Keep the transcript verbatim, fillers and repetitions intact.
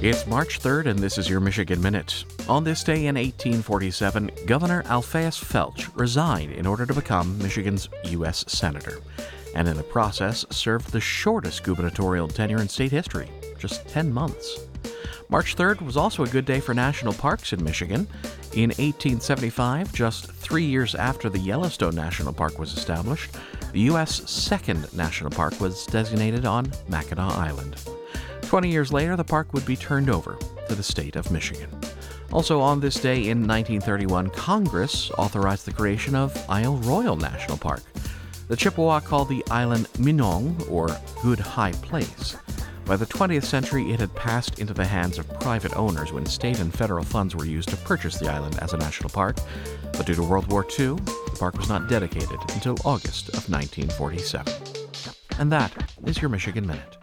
It's March third, and this is your Michigan Minute. On this day in eighteen forty-seven, Governor Alphaeus Felch resigned in order to become Michigan's U S Senator, and in the process served the shortest gubernatorial tenure in state history, just ten months. March third was also a good day for national parks in Michigan. In eighteen seventy-five, just three years after the Yellowstone National Park was established, the U S second national park was designated on Mackinac Island. Twenty years later, the park would be turned over to the state of Michigan. Also on this day in nineteen thirty-one, Congress authorized the creation of Isle Royale National Park. The Chippewa called the island Minong, or Good High Place. By the twentieth century, it had passed into the hands of private owners when state and federal funds were used to purchase the island as a national park. But due to World War Two, the park was not dedicated until August of nineteen forty-seven. And that is your Michigan Minute.